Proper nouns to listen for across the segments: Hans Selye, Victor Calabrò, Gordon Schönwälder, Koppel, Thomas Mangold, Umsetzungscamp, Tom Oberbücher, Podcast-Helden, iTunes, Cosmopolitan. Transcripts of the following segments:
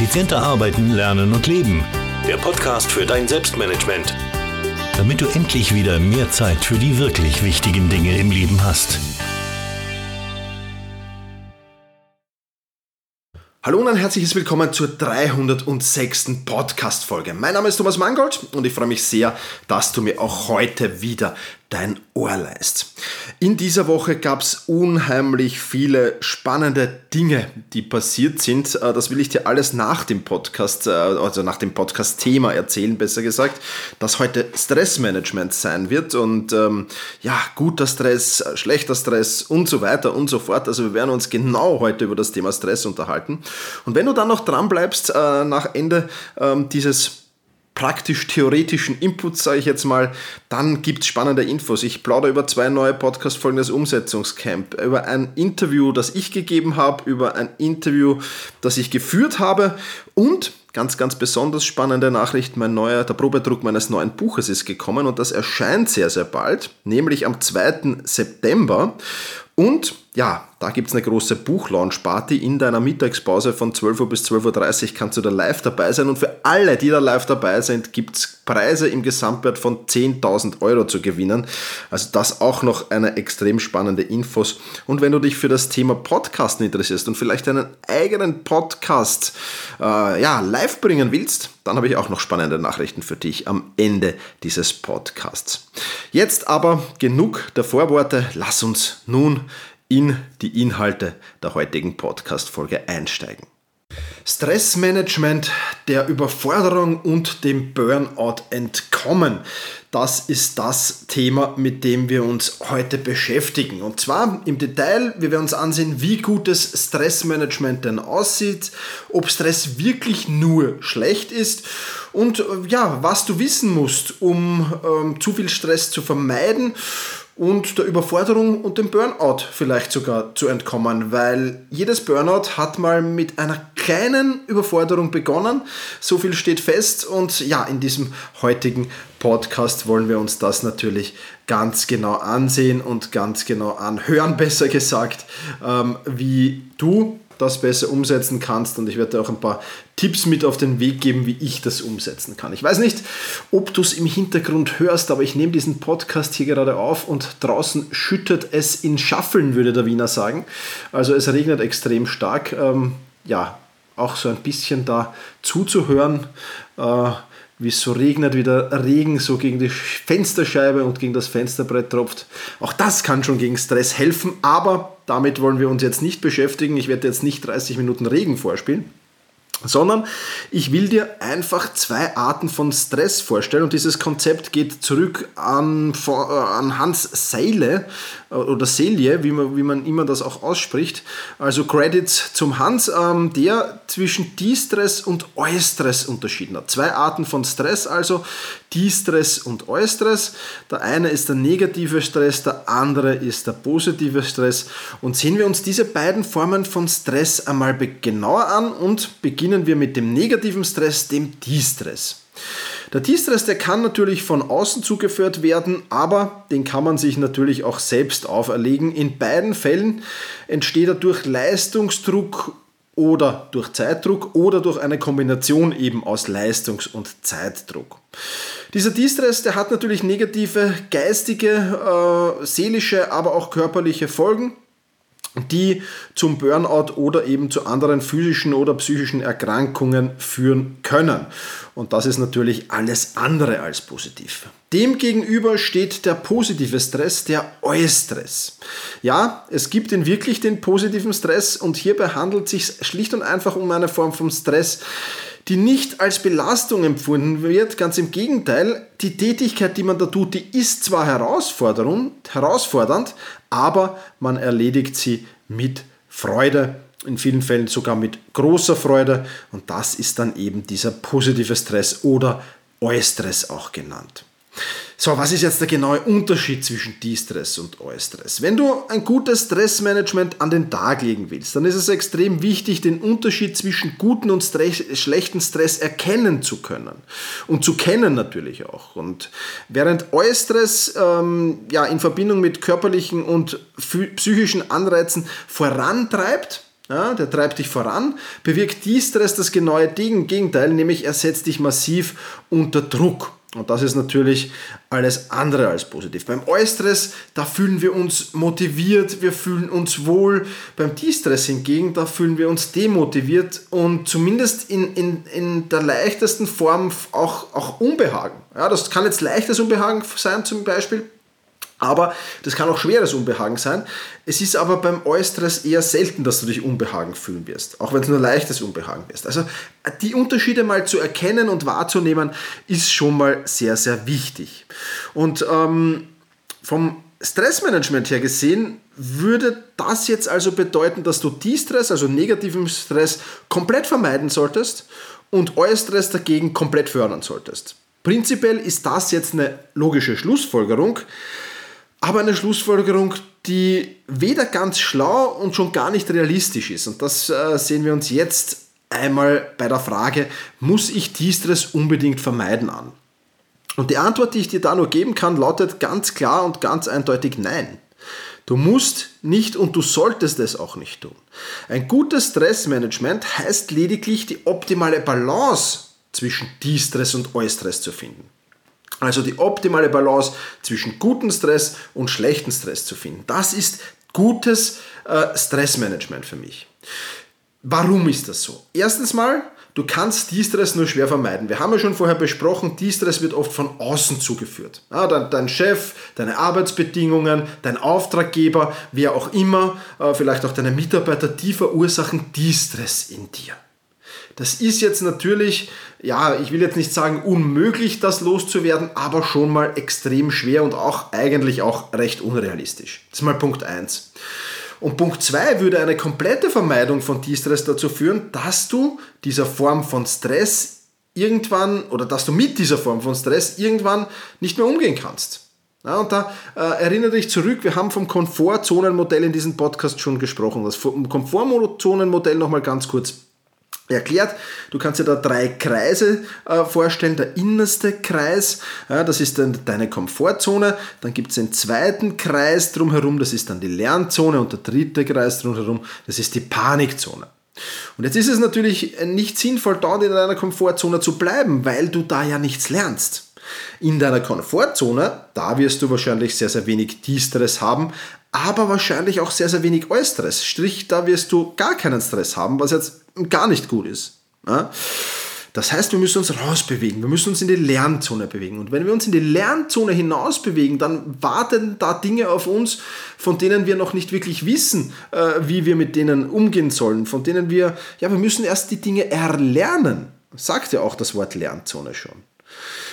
Effizienter arbeiten, lernen und leben. Der Podcast für dein Selbstmanagement. Damit du endlich wieder mehr Zeit für die wirklich wichtigen Dinge im Leben hast. Hallo und ein herzliches Willkommen zur 306. Podcast-Folge. Mein Name ist Thomas Mangold und ich freue mich sehr, dass du mir auch heute wieder dein Ohr leist. In dieser Woche gab es unheimlich viele spannende Dinge, die passiert sind. Das will ich dir alles nach dem Podcast, also nach dem Podcast-Thema erzählen, besser gesagt, das heute Stressmanagement sein wird und guter Stress, schlechter Stress und so weiter und so fort. Also wir werden uns genau heute über das Thema Stress unterhalten. Und wenn du dann noch dran bleibst, nach Ende dieses praktisch-theoretischen Inputs, sage ich jetzt mal, dann gibt es spannende Infos. Ich plaudere über 2 neue Podcast-Folgen des Umsetzungscamp, über ein Interview, das ich gegeben habe, über ein Interview, das ich geführt habe und ganz, ganz besonders spannende Nachricht, der Probedruck meines neuen Buches ist gekommen und das erscheint sehr, sehr bald, nämlich am 2. September. Und ja, da gibt es eine große Buchlaunch-Party in deiner Mittagspause von 12 Uhr bis 12.30 Uhr kannst du da live dabei sein. Und für alle, die da live dabei sind, gibt es Preise im Gesamtwert von 10.000 Euro zu gewinnen. Also das auch noch eine extrem spannende Infos. Und wenn du dich für das Thema Podcasten interessierst und vielleicht einen eigenen Podcast live bringen willst, dann habe ich auch noch spannende Nachrichten für dich am Ende dieses Podcasts. Jetzt aber genug der Vorworte. Lass uns nun in die Inhalte der heutigen Podcast-Folge einsteigen. Stressmanagement, der Überforderung und dem Burnout entkommen. Das ist das Thema, mit dem wir uns heute beschäftigen. Und zwar im Detail, wir werden uns ansehen, wie gutes Stressmanagement denn aussieht, ob Stress wirklich nur schlecht ist und was du wissen musst, um zu viel Stress zu vermeiden und der Überforderung und dem Burnout vielleicht sogar zu entkommen, weil jedes Burnout hat mal mit einer kleinen Überforderung begonnen. So viel steht fest und in diesem heutigen Podcast wollen wir uns das natürlich ganz genau ansehen und ganz genau anhören, besser gesagt, wie du das besser umsetzen kannst und ich werde dir auch ein paar Tipps mit auf den Weg geben, wie ich das umsetzen kann. Ich weiß nicht, ob du es im Hintergrund hörst, aber ich nehme diesen Podcast hier gerade auf und draußen schüttet es in Schaffeln, würde der Wiener sagen. Also es regnet extrem stark. Auch so ein bisschen da zuzuhören, wie es so regnet, wie der Regen so gegen die Fensterscheibe und gegen das Fensterbrett tropft. Auch das kann schon gegen Stress helfen, aber damit wollen wir uns jetzt nicht beschäftigen. Ich werde jetzt nicht 30 Minuten Regen vorspielen, sondern ich will dir einfach 2 Arten von Stress vorstellen. Und dieses Konzept geht zurück an Hans Selye oder Selye, wie man immer das auch ausspricht. Also Credits zum Hans, der zwischen Distress und Eustress unterschieden hat. 2 Arten von Stress also, Distress und Eustress. Der eine ist der negative Stress, der andere ist der positive Stress. Und sehen wir uns diese beiden Formen von Stress einmal genauer an und beginnen wir mit dem negativen Stress, dem Distress. Der Distress, der kann natürlich von außen zugeführt werden, aber den kann man sich natürlich auch selbst auferlegen. In beiden Fällen entsteht dadurch Leistungsdruck oder durch Zeitdruck oder durch eine Kombination eben aus Leistungs- und Zeitdruck. Dieser Distress, der hat natürlich negative geistige, seelische, aber auch körperliche Folgen, die zum Burnout oder eben zu anderen physischen oder psychischen Erkrankungen führen können. Und das ist natürlich alles andere als positiv. Demgegenüber steht der positive Stress, der Eustress. Ja, es gibt ihn wirklich, den positiven Stress, und hierbei handelt es sich schlicht und einfach um eine Form von Stress, die nicht als Belastung empfunden wird, ganz im Gegenteil, die Tätigkeit, die man da tut, die ist zwar herausfordernd, aber man erledigt sie mit Freude, in vielen Fällen sogar mit großer Freude, und das ist dann eben dieser positive Stress oder Eustress auch genannt. So, was ist jetzt der genaue Unterschied zwischen Distress und Eustress? Wenn du ein gutes Stressmanagement an den Tag legen willst, dann ist es extrem wichtig, den Unterschied zwischen guten und schlechten Stress erkennen zu können. Und zu kennen natürlich auch. Und während Eustress in Verbindung mit körperlichen und psychischen Anreizen vorantreibt, Ja, der treibt dich voran, bewirkt Distress das genaue Gegenteil, nämlich er setzt dich massiv unter Druck. Und das ist natürlich alles andere als positiv. Beim Eustress, da fühlen wir uns motiviert, wir fühlen uns wohl. Beim Distress hingegen, da fühlen wir uns demotiviert und zumindest in der leichtesten Form auch Unbehagen. Ja, das kann jetzt leichtes Unbehagen sein zum Beispiel, aber das kann auch schweres Unbehagen sein. Es ist aber beim Eustress eher selten, dass du dich unbehagen fühlen wirst, auch wenn es nur leichtes Unbehagen ist. Also die Unterschiede mal zu erkennen und wahrzunehmen, ist schon mal sehr, sehr wichtig. Und vom Stressmanagement her gesehen, würde das jetzt also bedeuten, dass du Distress, also negativen Stress, komplett vermeiden solltest und Eustress dagegen komplett fördern solltest. Prinzipiell ist das jetzt eine logische Schlussfolgerung, aber eine Schlussfolgerung, die weder ganz schlau und schon gar nicht realistisch ist. Und das sehen wir uns jetzt einmal bei der Frage, muss ich Distress unbedingt vermeiden an? Und die Antwort, die ich dir da nur geben kann, lautet ganz klar und ganz eindeutig nein. Du musst nicht und du solltest es auch nicht tun. Ein gutes Stressmanagement heißt lediglich, die optimale Balance zwischen Distress und Eustress zu finden. Also die optimale Balance zwischen gutem Stress und schlechtem Stress zu finden. Das ist gutes Stressmanagement für mich. Warum ist das so? Erstens mal, du kannst Distress nur schwer vermeiden. Wir haben ja schon vorher besprochen, Distress wird oft von außen zugeführt. Ja, dein Chef, deine Arbeitsbedingungen, dein Auftraggeber, wer auch immer, vielleicht auch deine Mitarbeiter, die verursachen Distress in dir. Das ist jetzt natürlich, ja, ich will jetzt nicht sagen unmöglich, das loszuwerden, aber schon mal extrem schwer und auch eigentlich auch recht unrealistisch. Das ist mal Punkt 1. Und Punkt 2 würde eine komplette Vermeidung von Distress dazu führen, dass du dieser Form von Stress irgendwann oder dass du mit dieser Form von Stress irgendwann nicht mehr umgehen kannst. Ja, und da erinnere dich zurück, wir haben vom Komfortzonenmodell in diesem Podcast schon gesprochen. Das Komfortzonenmodell nochmal ganz kurz erklärt. Du kannst dir da 3 Kreise vorstellen. Der innerste Kreis, ja, das ist dann deine Komfortzone. Dann gibt es den zweiten Kreis drumherum, das ist dann die Lernzone. Und der dritte Kreis drumherum, das ist die Panikzone. Und jetzt ist es natürlich nicht sinnvoll, dort in deiner Komfortzone zu bleiben, weil du da ja nichts lernst. In deiner Komfortzone, da wirst du wahrscheinlich sehr, sehr wenig Distress haben, aber wahrscheinlich auch sehr, sehr wenig Eustress. Strich, da wirst du gar keinen Stress haben, was jetzt gar nicht gut ist. Das heißt, wir müssen uns rausbewegen, wir müssen uns in die Lernzone bewegen. Und wenn wir uns in die Lernzone hinaus bewegen, dann warten da Dinge auf uns, von denen wir noch nicht wirklich wissen, wie wir mit denen umgehen sollen, von denen wir müssen erst die Dinge erlernen. Sagt ja auch das Wort Lernzone schon.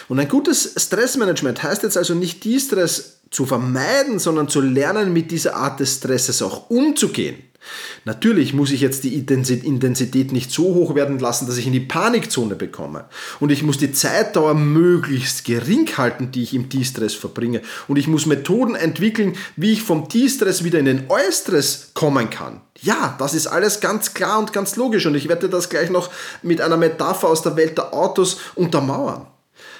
Und ein gutes Stressmanagement heißt jetzt also nicht, Distress zu vermeiden, sondern zu lernen, mit dieser Art des Stresses auch umzugehen. Natürlich muss ich jetzt die Intensität nicht so hoch werden lassen, dass ich in die Panikzone bekomme. Und ich muss die Zeitdauer möglichst gering halten, die ich im Distress verbringe. Und ich muss Methoden entwickeln, wie ich vom Distress wieder in den Eustress kommen kann. Ja, das ist alles ganz klar und ganz logisch. Und ich werde das gleich noch mit einer Metapher aus der Welt der Autos untermauern.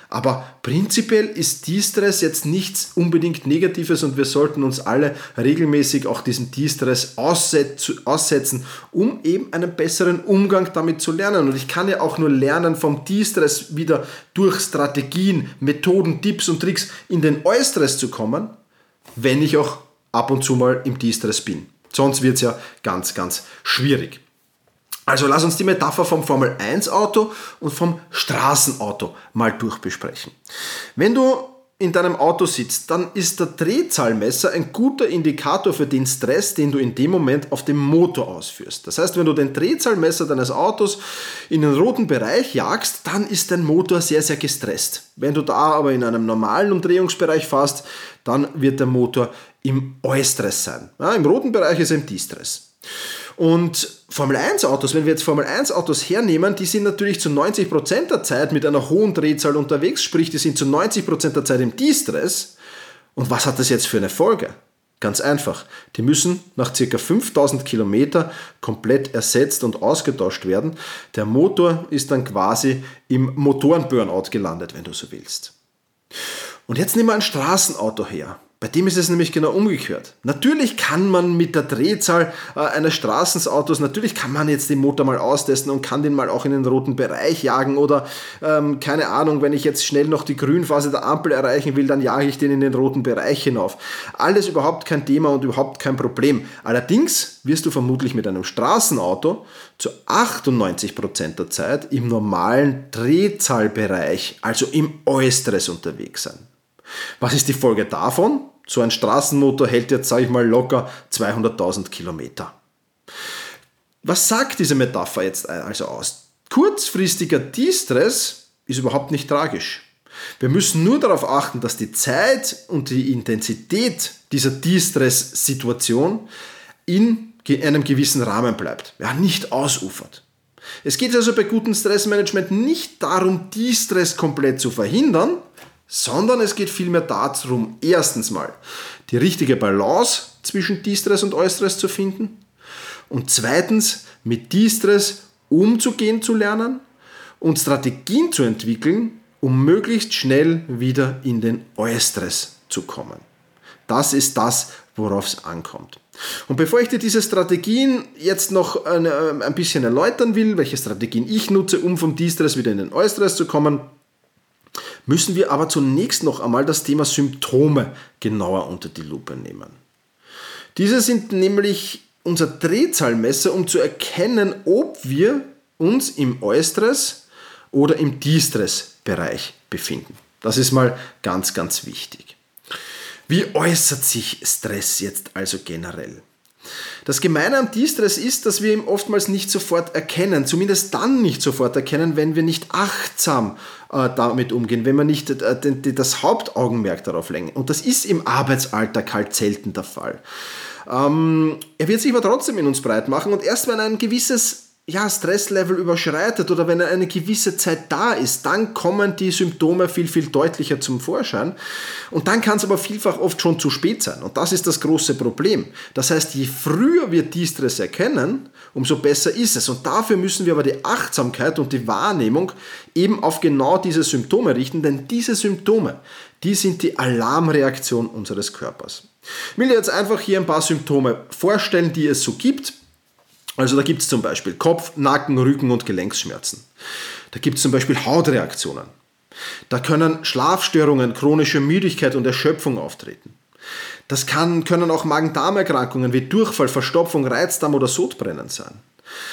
Aber prinzipiell ist Distress jetzt nichts unbedingt Negatives und wir sollten uns alle regelmäßig auch diesem Distress aussetzen, um eben einen besseren Umgang damit zu lernen. Und ich kann ja auch nur lernen, vom Distress wieder durch Strategien, Methoden, Tipps und Tricks in den Eustress zu kommen, wenn ich auch ab und zu mal im Distress bin. Sonst wird es ja ganz, ganz schwierig. Also lass uns die Metapher vom Formel-1-Auto und vom Straßenauto mal durchbesprechen. Wenn du in deinem Auto sitzt, dann ist der Drehzahlmesser ein guter Indikator für den Stress, den du in dem Moment auf dem Motor ausführst. Das heißt, wenn du den Drehzahlmesser deines Autos in den roten Bereich jagst, dann ist dein Motor sehr, sehr gestresst. Wenn du da aber in einem normalen Umdrehungsbereich fährst, dann wird der Motor im Eustress sein. Ja, im roten Bereich ist er im Distress. Und Formel-1-Autos, wenn wir jetzt Formel-1-Autos hernehmen, die sind natürlich zu 90% der Zeit mit einer hohen Drehzahl unterwegs, sprich, die sind zu 90% der Zeit im Distress. Und was hat das jetzt für eine Folge? Ganz einfach, die müssen nach ca. 5000 Kilometer komplett ersetzt und ausgetauscht werden. Der Motor ist dann quasi im Motoren-Burnout gelandet, wenn du so willst. Und jetzt nehmen wir ein Straßenauto her. Bei dem ist es nämlich genau umgekehrt. Natürlich kann man mit der Drehzahl eines Straßenautos, natürlich kann man jetzt den Motor mal austesten und kann den mal auch in den roten Bereich jagen oder keine Ahnung, wenn ich jetzt schnell noch die Grünphase der Ampel erreichen will, dann jage ich den in den roten Bereich hinauf. Alles überhaupt kein Thema und überhaupt kein Problem. Allerdings wirst du vermutlich mit einem Straßenauto zu 98% der Zeit im normalen Drehzahlbereich, also im Äußeres unterwegs sein. Was ist die Folge davon? So ein Straßenmotor hält jetzt, sage ich mal, locker 200.000 Kilometer. Was sagt diese Metapher jetzt also aus? Kurzfristiger Distress ist überhaupt nicht tragisch. Wir müssen nur darauf achten, dass die Zeit und die Intensität dieser Distress-Situation in einem gewissen Rahmen bleibt, ja, nicht ausufert. Es geht also bei gutem Stressmanagement nicht darum, Distress komplett zu verhindern, sondern es geht vielmehr darum, erstens mal die richtige Balance zwischen Distress und Eustress zu finden und zweitens mit Distress umzugehen zu lernen und Strategien zu entwickeln, um möglichst schnell wieder in den Eustress zu kommen. Das ist das, worauf es ankommt. Und bevor ich dir diese Strategien jetzt noch ein bisschen erläutern will, welche Strategien ich nutze, um vom Distress wieder in den Eustress zu kommen, müssen wir aber zunächst noch einmal das Thema Symptome genauer unter die Lupe nehmen. Diese sind nämlich unser Drehzahlmesser, um zu erkennen, ob wir uns im Eustress oder im Distressbereich befinden. Das ist mal ganz, ganz wichtig. Wie äußert sich Stress jetzt also generell? Das Gemeine am Distress ist, dass wir ihn oftmals nicht sofort erkennen, zumindest dann nicht sofort erkennen, wenn wir nicht achtsam damit umgehen, wenn wir nicht das Hauptaugenmerk darauf lenken. Und das ist im Arbeitsalltag halt selten der Fall. Er wird sich aber trotzdem in uns breit machen und erst wenn ein gewisses Stresslevel überschreitet oder wenn er eine gewisse Zeit da ist, dann kommen die Symptome viel, viel deutlicher zum Vorschein und dann kann es aber vielfach oft schon zu spät sein und das ist das große Problem. Das heißt, je früher wir Distress erkennen, umso besser ist es und dafür müssen wir aber die Achtsamkeit und die Wahrnehmung eben auf genau diese Symptome richten, denn diese Symptome, die sind die Alarmreaktion unseres Körpers. Ich will jetzt einfach hier ein paar Symptome vorstellen, die es so gibt. Also da gibt es zum Beispiel Kopf-, Nacken-, Rücken- und Gelenkschmerzen. Da gibt es zum Beispiel Hautreaktionen. Da können Schlafstörungen, chronische Müdigkeit und Erschöpfung auftreten. Das können auch Magen-Darm-Erkrankungen wie Durchfall, Verstopfung, Reizdarm oder Sodbrennen sein.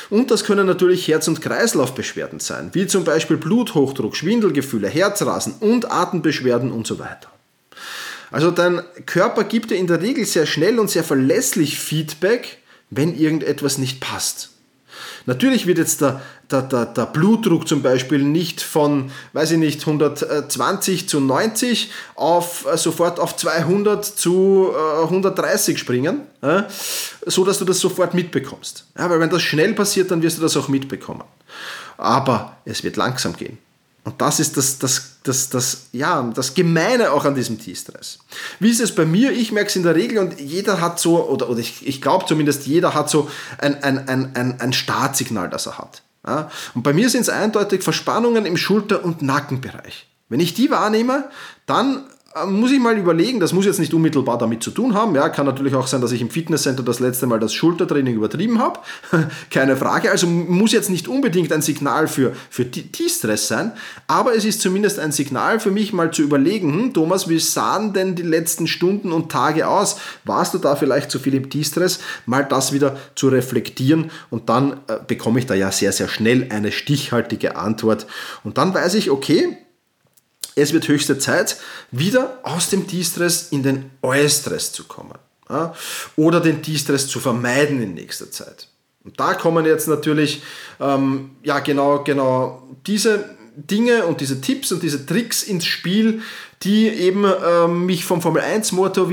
Und das können natürlich Herz- und Kreislaufbeschwerden sein, wie zum Beispiel Bluthochdruck, Schwindelgefühle, Herzrasen und Atembeschwerden und so weiter. Also dein Körper gibt dir in der Regel sehr schnell und sehr verlässlich Feedback, wenn irgendetwas nicht passt. Natürlich wird jetzt der Blutdruck zum Beispiel nicht von, 120 zu 90 sofort auf 200 zu 130 springen, so dass du das sofort mitbekommst. Ja, weil wenn das schnell passiert, dann wirst du das auch mitbekommen. Aber es wird langsam gehen. Und das ist das Gemeine auch an diesem Distress. Wie ist es bei mir? Ich merke es in der Regel und jeder hat so, oder ich glaube zumindest, jeder hat so ein Startsignal, das er hat. Ja? Und bei mir sind es eindeutig Verspannungen im Schulter- und Nackenbereich. Wenn ich die wahrnehme, dann muss ich mal überlegen, das muss jetzt nicht unmittelbar damit zu tun haben. Ja, kann natürlich auch sein, dass ich im Fitnesscenter das letzte Mal das Schultertraining übertrieben habe. Keine Frage. Also muss jetzt nicht unbedingt ein Signal für Distress sein, aber es ist zumindest ein Signal für mich, mal zu überlegen, Thomas, wie sahen denn die letzten Stunden und Tage aus? Warst du da vielleicht zu viel im Distress? Mal das wieder zu reflektieren und dann bekomme ich da ja sehr, sehr schnell eine stichhaltige Antwort. Und dann weiß ich, okay, es wird höchste Zeit, wieder aus dem Distress in den Eustress zu kommen, ja, oder den Distress zu vermeiden in nächster Zeit. Und da kommen jetzt natürlich genau diese Dinge und diese Tipps und diese Tricks ins Spiel, die eben mich vom Formel-1-Modus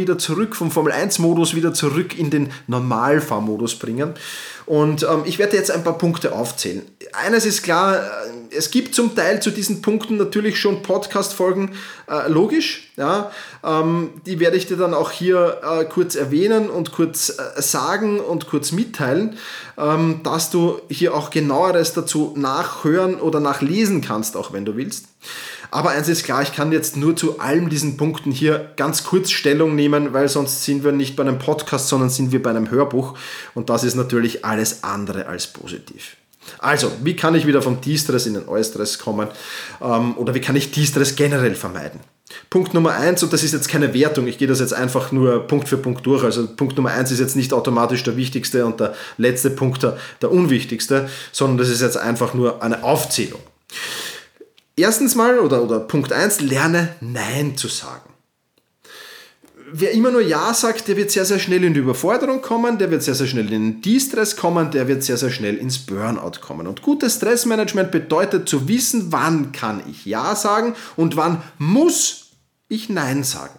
wieder zurück in den Normalfahrmodus bringen. Und ich werde jetzt ein paar Punkte aufzählen. Eines ist klar, es gibt zum Teil zu diesen Punkten natürlich schon Podcast-Folgen, logisch. Ja? Die werde ich dir dann auch hier kurz erwähnen und kurz sagen und kurz mitteilen, dass du hier auch genaueres dazu nachhören oder nachlesen kannst, auch wenn du willst. Aber eins ist klar, ich kann jetzt nur zu allen diesen Punkten hier ganz kurz Stellung nehmen, weil sonst sind wir nicht bei einem Podcast, sondern sind wir bei einem Hörbuch. Und das ist natürlich alles andere als positiv. Also, wie kann ich wieder vom Distress in den Eustress kommen? Oder wie kann ich Distress generell vermeiden? Punkt Nummer 1, und das ist jetzt keine Wertung, ich gehe das jetzt einfach nur Punkt für Punkt durch, also Punkt Nummer 1 ist jetzt nicht automatisch der wichtigste und der letzte Punkt der unwichtigste, sondern das ist jetzt einfach nur eine Aufzählung. Erstens mal, oder Punkt 1, lerne Nein zu sagen. Wer immer nur Ja sagt, der wird sehr, sehr schnell in die Überforderung kommen, der wird sehr, sehr schnell in den Distress kommen, der wird sehr, sehr schnell ins Burnout kommen. Und gutes Stressmanagement bedeutet zu wissen, wann kann ich Ja sagen und wann muss ich Nein sagen.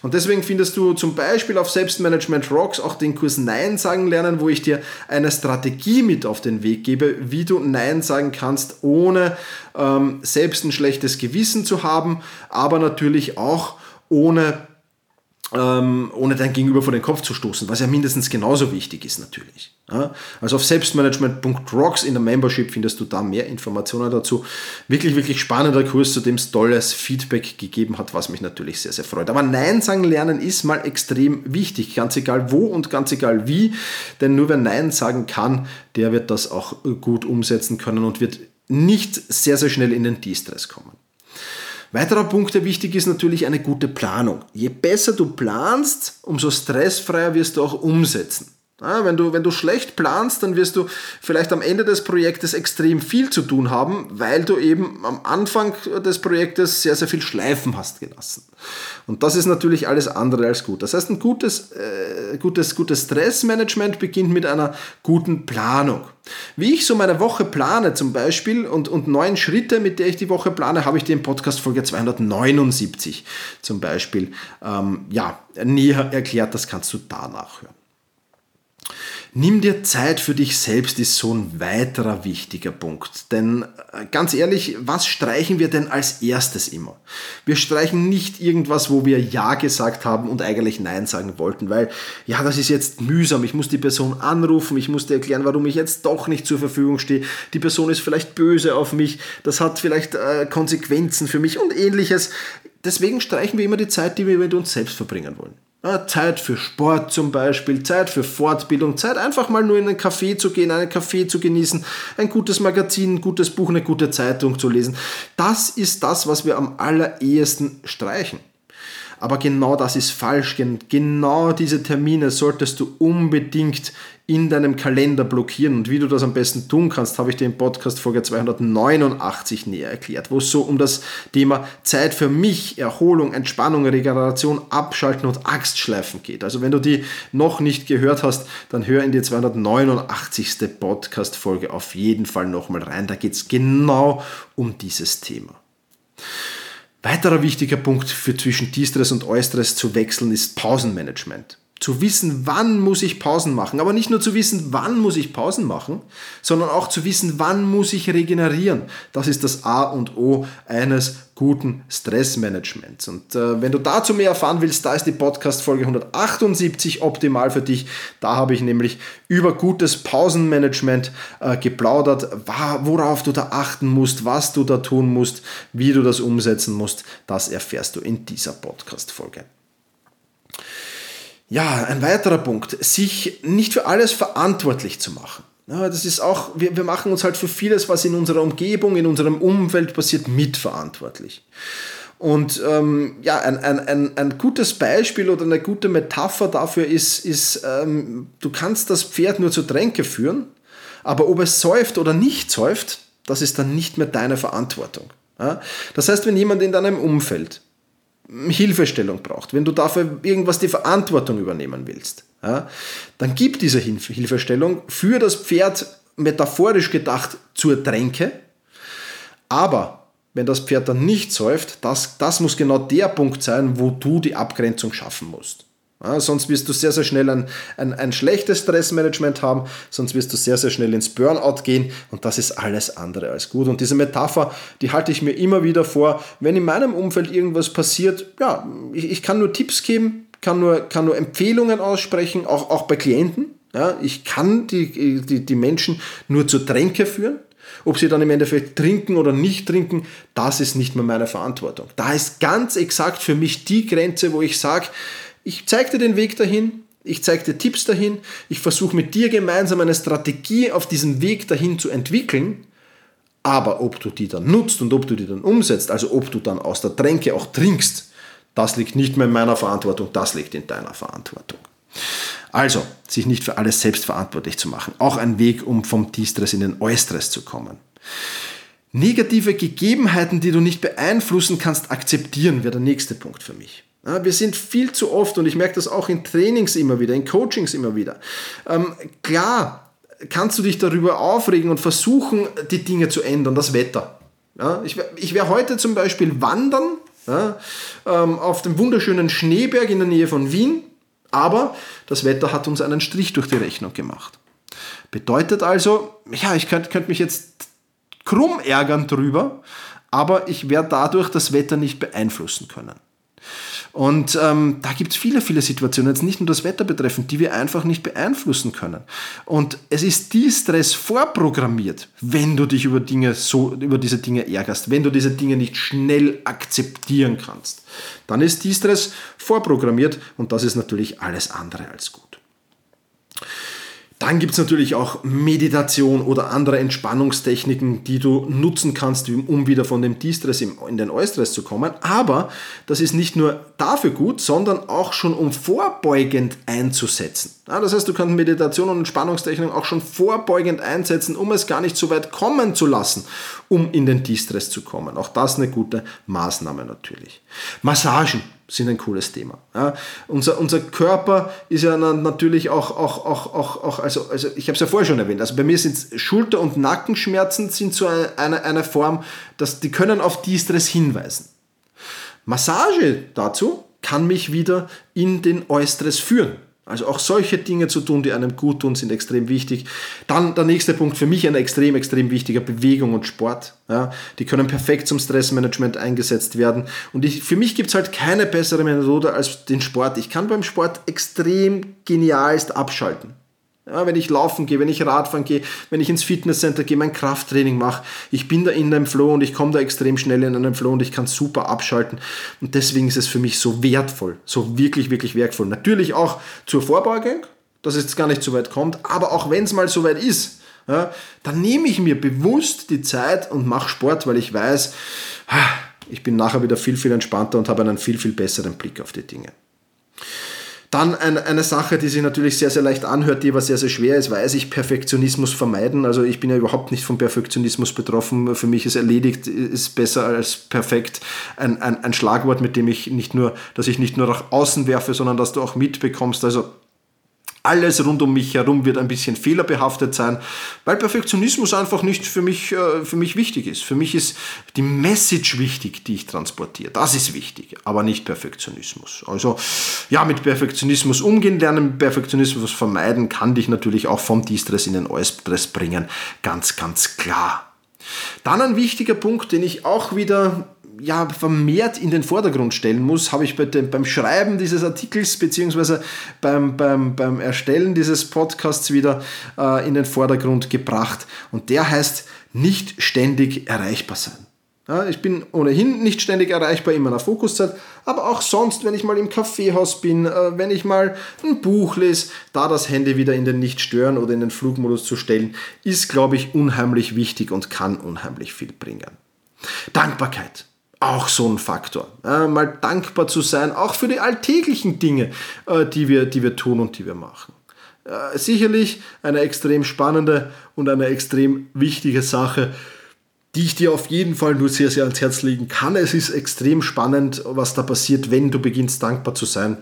Und deswegen findest du zum Beispiel auf Selbstmanagement Rocks auch den Kurs Nein sagen lernen, wo ich dir eine Strategie mit auf den Weg gebe, wie du Nein sagen kannst, ohne selbst ein schlechtes Gewissen zu haben, aber natürlich auch ohne dein Gegenüber vor den Kopf zu stoßen, was ja mindestens genauso wichtig ist natürlich. Ja? Also auf selbstmanagement.rocks in der Membership findest du da mehr Informationen dazu. Wirklich, wirklich spannender Kurs, zu dem es tolles Feedback gegeben hat, was mich natürlich sehr, sehr freut. Aber Nein sagen lernen ist mal extrem wichtig, ganz egal wo und ganz egal wie, denn nur wer Nein sagen kann, der wird das auch gut umsetzen können und wird nicht sehr, sehr schnell in den Distress kommen. Weiterer Punkt, der wichtig ist, natürlich eine gute Planung. Je besser du planst, umso stressfreier wirst du auch umsetzen. Ja, wenn du schlecht planst, dann wirst du vielleicht am Ende des Projektes extrem viel zu tun haben, weil du eben am Anfang des Projektes sehr, sehr viel schleifen hast gelassen. Und das ist natürlich alles andere als gut. Das heißt, ein gutes Stressmanagement beginnt mit einer guten Planung. Wie ich so meine Woche plane zum Beispiel und 9 Schritte, mit der ich die Woche plane, habe ich dir in Podcast-Folge 279 zum Beispiel näher erklärt. Das kannst du da nachhören. Nimm dir Zeit für dich selbst ist so ein weiterer wichtiger Punkt. Denn ganz ehrlich, was streichen wir denn als erstes immer? Wir streichen nicht irgendwas, wo wir Ja gesagt haben und eigentlich Nein sagen wollten, weil ja, das ist jetzt mühsam, ich muss die Person anrufen, ich muss dir erklären, warum ich jetzt doch nicht zur Verfügung stehe, die Person ist vielleicht böse auf mich, das hat vielleicht Konsequenzen für mich und ähnliches. Deswegen streichen wir immer die Zeit, die wir mit uns selbst verbringen wollen. Zeit für Sport zum Beispiel, Zeit für Fortbildung, Zeit einfach mal nur in einen Café zu gehen, einen Kaffee zu genießen, ein gutes Magazin, ein gutes Buch, eine gute Zeitung zu lesen. Das ist das, was wir am allerersten streichen. Aber genau das ist falsch. Genau diese Termine solltest du unbedingt in deinem Kalender blockieren. Und wie du das am besten tun kannst, habe ich dir im Podcast Folge 289 näher erklärt, wo es so um das Thema Zeit für mich, Erholung, Entspannung, Regeneration, Abschalten und Axtschleifen geht. Also wenn du die noch nicht gehört hast, dann hör in die 289. Podcast-Folge auf jeden Fall nochmal rein. Da geht es genau um dieses Thema. Weiterer wichtiger Punkt für zwischen Distress und Eustress zu wechseln ist Pausenmanagement. Zu wissen, wann muss ich Pausen machen, aber nicht nur zu wissen, wann muss ich Pausen machen, sondern auch zu wissen, wann muss ich regenerieren. Das ist das A und O eines guten Stressmanagements. Und wenn du dazu mehr erfahren willst, da ist die Podcast-Folge 178 optimal für dich. Da habe ich nämlich über gutes Pausenmanagement geplaudert, worauf du da achten musst, was du da tun musst, wie du das umsetzen musst. Das erfährst du in dieser Podcast-Folge. Ja, ein weiterer Punkt, sich nicht für alles verantwortlich zu machen. Ja, das ist auch, wir machen uns halt für vieles, was in unserer Umgebung, in unserem Umfeld passiert, mitverantwortlich. Und ein gutes Beispiel oder eine gute Metapher dafür ist, du kannst das Pferd nur zur Tränke führen, aber ob es säuft oder nicht säuft, das ist dann nicht mehr deine Verantwortung. Ja? Das heißt, wenn jemand in deinem Umfeld Hilfestellung braucht, wenn du dafür irgendwas die Verantwortung übernehmen willst, ja, dann gib diese Hilfestellung für das Pferd metaphorisch gedacht zur Tränke, aber wenn das Pferd dann nicht säuft, das muss genau der Punkt sein, wo du die Abgrenzung schaffen musst. Ja, sonst wirst du sehr, sehr schnell ein schlechtes Stressmanagement haben, sonst wirst du sehr, sehr schnell ins Burnout gehen und das ist alles andere als gut. Und diese Metapher, die halte ich mir immer wieder vor, wenn in meinem Umfeld irgendwas passiert, ja, ich kann nur Tipps geben, kann nur Empfehlungen aussprechen, auch bei Klienten. Ja, ich kann die Menschen nur zur Tränke führen, Ob sie dann im Endeffekt trinken oder nicht trinken, das ist nicht mehr meine Verantwortung. Da ist ganz exakt für mich die Grenze, wo ich sage, ich zeige dir den Weg dahin, ich zeige dir Tipps dahin, ich versuche mit dir gemeinsam eine Strategie auf diesem Weg dahin zu entwickeln, aber ob du die dann nutzt und ob du die dann umsetzt, also ob du dann aus der Tränke auch trinkst, das liegt nicht mehr in meiner Verantwortung, das liegt in deiner Verantwortung. Also, sich nicht für alles selbst verantwortlich zu machen. Auch ein Weg, um vom Distress in den Eustress zu kommen. Negative Gegebenheiten, die du nicht beeinflussen kannst, akzeptieren, wäre der nächste Punkt für mich. Ja, wir sind viel zu oft, und ich merke das auch in Trainings immer wieder, in Coachings immer wieder. Klar, kannst du dich darüber aufregen und versuchen, die Dinge zu ändern, das Wetter. Ja, ich wäre heute zum Beispiel wandern, ja, auf dem wunderschönen Schneeberg in der Nähe von Wien. Aber das Wetter hat uns einen Strich durch die Rechnung gemacht. Bedeutet also, ja, ich könnte mich jetzt krumm ärgern drüber, aber ich werde dadurch das Wetter nicht beeinflussen können. Und da gibt es viele, viele Situationen, jetzt nicht nur das Wetter betreffend, die wir einfach nicht beeinflussen können. Und es ist Distress vorprogrammiert, wenn du dich über diese Dinge ärgerst, wenn du diese Dinge nicht schnell akzeptieren kannst. Dann ist Distress vorprogrammiert und das ist natürlich alles andere als gut. Dann gibt es natürlich auch Meditation oder andere Entspannungstechniken, die du nutzen kannst, um wieder von dem Distress in den Eustress zu kommen. Aber das ist nicht nur dafür gut, sondern auch schon, um vorbeugend einzusetzen. Ja, das heißt, du kannst Meditation und Entspannungstechniken auch schon vorbeugend einsetzen, um es gar nicht so weit kommen zu lassen, um in den Distress zu kommen. Auch das eine gute Maßnahme natürlich. Massagen sind ein cooles Thema. Ja, unser Körper ist ja natürlich auch, ich habe es ja vorher schon erwähnt, also bei mir sind Schulter- und Nackenschmerzen sind so eine Form, dass die können auf Distress hinweisen. Massage dazu kann mich wieder in den Eustress führen. Also auch solche Dinge zu tun, die einem gut tun, sind extrem wichtig. Dann der nächste Punkt für mich, ein extrem, extrem wichtiger, Bewegung und Sport. Ja, die können perfekt zum Stressmanagement eingesetzt werden. Und für mich gibt es halt keine bessere Methode als den Sport. Ich kann beim Sport extrem genialst abschalten. Ja, wenn ich laufen gehe, wenn ich Radfahren gehe, wenn ich ins Fitnesscenter gehe, mein Krafttraining mache, ich bin da in einem Flow und ich komme da extrem schnell in einem Flow und ich kann super abschalten. Und deswegen ist es für mich so wertvoll, so wirklich, wirklich wertvoll. Natürlich auch zur Vorbeugung, dass es gar nicht so weit kommt, aber auch wenn es mal so weit ist, ja, dann nehme ich mir bewusst die Zeit und mache Sport, weil ich weiß, ich bin nachher wieder viel, viel entspannter und habe einen viel, viel besseren Blick auf die Dinge. Dann eine Sache, die sich natürlich sehr, sehr leicht anhört, die aber sehr, sehr schwer ist, weiß ich, Perfektionismus vermeiden. Also ich bin ja überhaupt nicht vom Perfektionismus betroffen. Für mich ist erledigt, ist besser als perfekt. Ein Schlagwort, mit dem ich nicht nur nach außen werfe, sondern dass du auch mitbekommst. Also alles rund um mich herum wird ein bisschen fehlerbehaftet sein, weil Perfektionismus einfach nicht für mich wichtig ist. Für mich ist die Message wichtig, die ich transportiere. Das ist wichtig, aber nicht Perfektionismus. Also ja, mit Perfektionismus umgehen lernen, Perfektionismus vermeiden, kann dich natürlich auch vom Distress in den Eustress bringen. Ganz, ganz klar. Dann ein wichtiger Punkt, den ich auch wieder vermehrt in den Vordergrund stellen muss, habe ich beim Schreiben dieses Artikels beziehungsweise beim Erstellen dieses Podcasts wieder in den Vordergrund gebracht. Und der heißt, nicht ständig erreichbar sein. Ja, ich bin ohnehin nicht ständig erreichbar in meiner Fokuszeit, aber auch sonst, wenn ich mal im Kaffeehaus bin, wenn ich mal ein Buch lese, da das Handy wieder in den Nicht-Stören oder in den Flugmodus zu stellen, ist, glaube ich, unheimlich wichtig und kann unheimlich viel bringen. Dankbarkeit. Auch so ein Faktor. Ja, mal dankbar zu sein, auch für die alltäglichen Dinge, die wir tun und die wir machen. Sicherlich eine extrem spannende und eine extrem wichtige Sache, die ich dir auf jeden Fall nur sehr, sehr ans Herz legen kann. Es ist extrem spannend, was da passiert, wenn du beginnst, dankbar zu sein.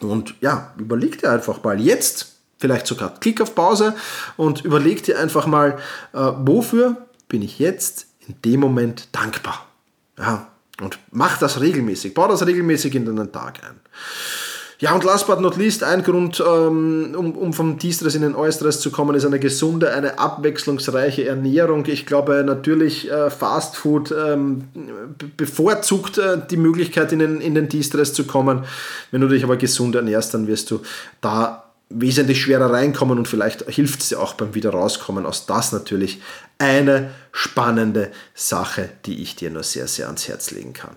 Und ja, überleg dir einfach mal jetzt, vielleicht sogar Klick auf Pause und überleg dir einfach mal, wofür bin ich jetzt in dem Moment dankbar? Ja, und mach das regelmäßig, bau das regelmäßig in deinen Tag ein. Ja, und last but not least, ein Grund, um vom Distress in den Eustress zu kommen, ist eine gesunde, eine abwechslungsreiche Ernährung. Ich glaube natürlich, Fast Food bevorzugt die Möglichkeit, in den Distress zu kommen. Wenn du dich aber gesund ernährst, dann wirst du da wesentlich schwerer reinkommen und vielleicht hilft es ja auch beim Wieder-Rauskommen. Aus das natürlich eine spannende Sache, die ich dir nur sehr, sehr ans Herz legen kann.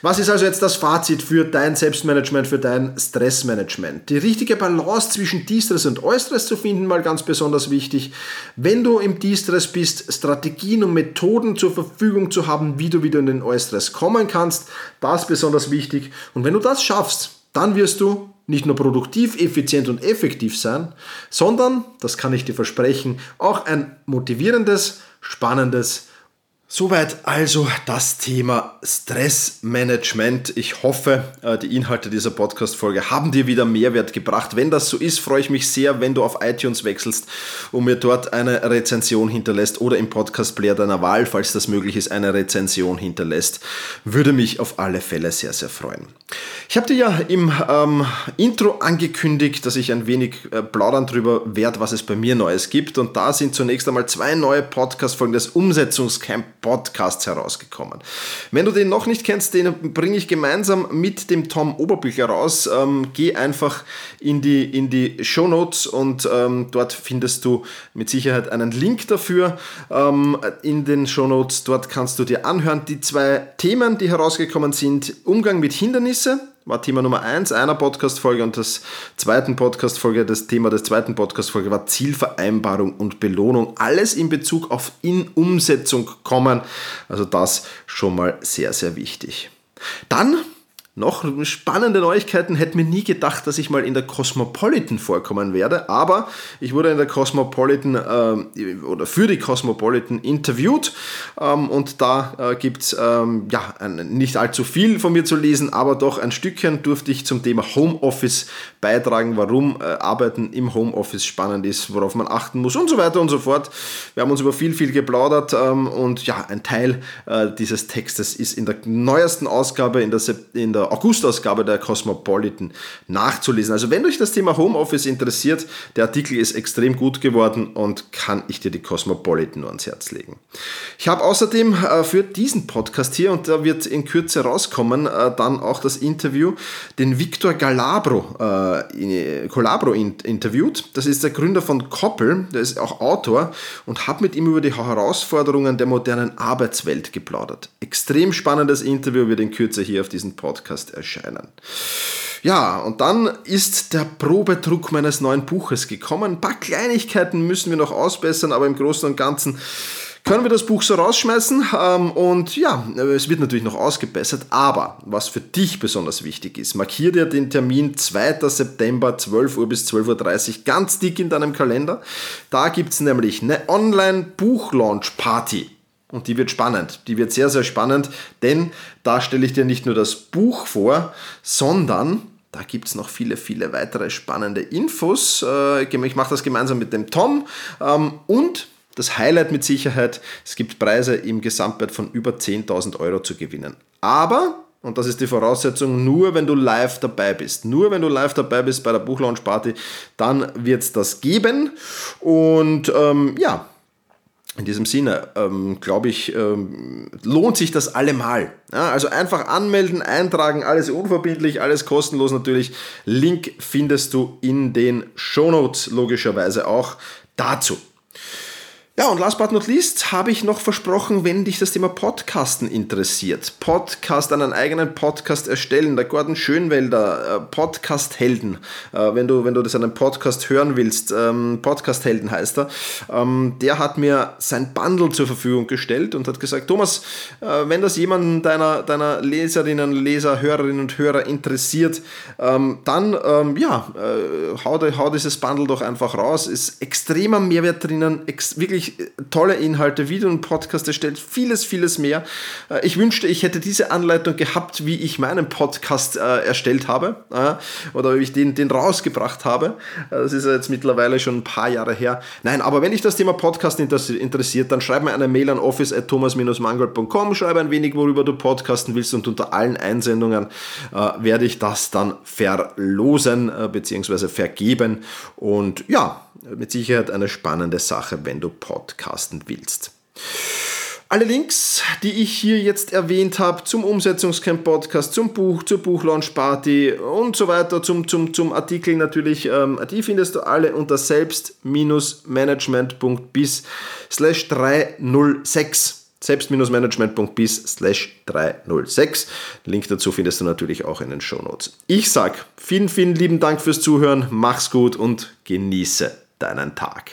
Was ist also jetzt das Fazit für dein Selbstmanagement, für dein Stressmanagement? Die richtige Balance zwischen De-Stress und Eustress zu finden, mal ganz besonders wichtig. Wenn du im De-Stress bist, Strategien und Methoden zur Verfügung zu haben, wie du wieder in den Eustress kommen kannst, das ist besonders wichtig. Und wenn du das schaffst, dann wirst du nicht nur produktiv, effizient und effektiv sein, sondern, das kann ich dir versprechen, auch ein motivierendes, spannendes. Soweit also das Thema Stressmanagement. Ich hoffe, die Inhalte dieser Podcast-Folge haben dir wieder Mehrwert gebracht. Wenn das so ist, freue ich mich sehr, wenn du auf iTunes wechselst und mir dort eine Rezension hinterlässt oder im Podcast-Player deiner Wahl, falls das möglich ist, eine Rezension hinterlässt. Würde mich auf alle Fälle sehr, sehr freuen. Ich habe dir ja im Intro angekündigt, dass ich ein wenig plaudern drüber werde, was es bei mir Neues gibt. Und da sind zunächst einmal 2 neue Podcast-Folgen des Umsetzungscamp Podcasts herausgekommen. Wenn du den noch nicht kennst, den bringe ich gemeinsam mit dem Tom Oberbücher raus. Geh einfach in die Shownotes und dort findest du mit Sicherheit einen Link dafür. In den Shownotes, dort kannst du dir anhören. Die 2 Themen, die herausgekommen sind, Umgang mit Hindernisse, war Thema Nummer 1 einer Podcast-Folge und das Thema der zweiten Podcast-Folge war Zielvereinbarung und Belohnung. Alles in Bezug auf in Umsetzung kommen. Also das schon mal sehr, sehr wichtig. Dann noch spannende Neuigkeiten. Hätte mir nie gedacht, dass ich mal in der Cosmopolitan vorkommen werde, aber ich wurde in der Cosmopolitan oder für die Cosmopolitan interviewt und da gibt es nicht allzu viel von mir zu lesen, aber doch ein Stückchen durfte ich zum Thema Homeoffice beitragen, warum Arbeiten im Homeoffice spannend ist, worauf man achten muss und so weiter und so fort. Wir haben uns über viel, viel geplaudert und ja, ein Teil dieses Textes ist in der neuesten Ausgabe, in der August-Ausgabe der Cosmopolitan nachzulesen. Also wenn euch das Thema Homeoffice interessiert, der Artikel ist extrem gut geworden und kann ich dir die Cosmopolitan nur ans Herz legen. Ich habe außerdem für diesen Podcast hier, und da wird in Kürze rauskommen, dann auch das Interview, den Victor Calabrò interviewt. Das ist der Gründer von Koppel, der ist auch Autor und habe mit ihm über die Herausforderungen der modernen Arbeitswelt geplaudert. Extrem spannendes Interview, wird in Kürze hier auf diesen Podcast erscheinen. Ja, und dann ist der Probedruck meines neuen Buches gekommen. Ein paar Kleinigkeiten müssen wir noch ausbessern, aber im Großen und Ganzen können wir das Buch so rausschmeißen. Und ja, es wird natürlich noch ausgebessert, aber was für dich besonders wichtig ist, markier dir den Termin 2. September 12 Uhr bis 12.30 Uhr ganz dick in deinem Kalender. Da gibt es nämlich eine Online-Buch-Launch-Party. Und die wird spannend, die wird sehr, sehr spannend, denn da stelle ich dir nicht nur das Buch vor, sondern da gibt es noch viele, viele weitere spannende Infos. Ich mache das gemeinsam mit dem Tom und das Highlight mit Sicherheit, es gibt Preise im Gesamtwert von über 10.000 € zu gewinnen. Aber, und das ist die Voraussetzung, nur wenn du live dabei bist. Nur wenn du live dabei bist bei der Buchlaunch-Party, dann wird es das geben. Und ja, in diesem Sinne, glaube ich, lohnt sich das allemal. Ja, also einfach anmelden, eintragen, alles unverbindlich, alles kostenlos natürlich. Link findest du in den Shownotes logischerweise auch dazu. Ja, und last but not least habe ich noch versprochen, wenn dich das Thema Podcasten interessiert, einen eigenen Podcast erstellen, der Gordon Schönwälder, Podcast-Helden, wenn du das einen Podcast hören willst, Podcast-Helden heißt er, der hat mir sein Bundle zur Verfügung gestellt und hat gesagt, Thomas, wenn das jemanden deiner Leserinnen, Leser, Hörerinnen und Hörer interessiert, hau dieses Bundle doch einfach raus, ist extremer Mehrwert drinnen, wirklich tolle Inhalte, Video und Podcast erstellt, vieles, vieles mehr. Ich wünschte, ich hätte diese Anleitung gehabt, wie ich meinen Podcast erstellt habe oder wie ich den rausgebracht habe. Das ist jetzt mittlerweile schon ein paar Jahre her. Nein, aber wenn dich das Thema Podcast interessiert, dann schreib mir eine Mail an office@thomas-mangold.com, schreibe ein wenig, worüber du podcasten willst und unter allen Einsendungen werde ich das dann verlosen bzw. vergeben und ja, mit Sicherheit eine spannende Sache, wenn du podcasten willst. Alle Links, die ich hier jetzt erwähnt habe, zum Umsetzungscamp-Podcast, zum Buch, zur Buchlaunch-Party und so weiter, zum Artikel natürlich, die findest du alle unter selbst-management.biz/306. selbst-management.biz/306. Link dazu findest du natürlich auch in den Shownotes. Ich sag vielen, vielen lieben Dank fürs Zuhören, mach's gut und genieße deinen Tag.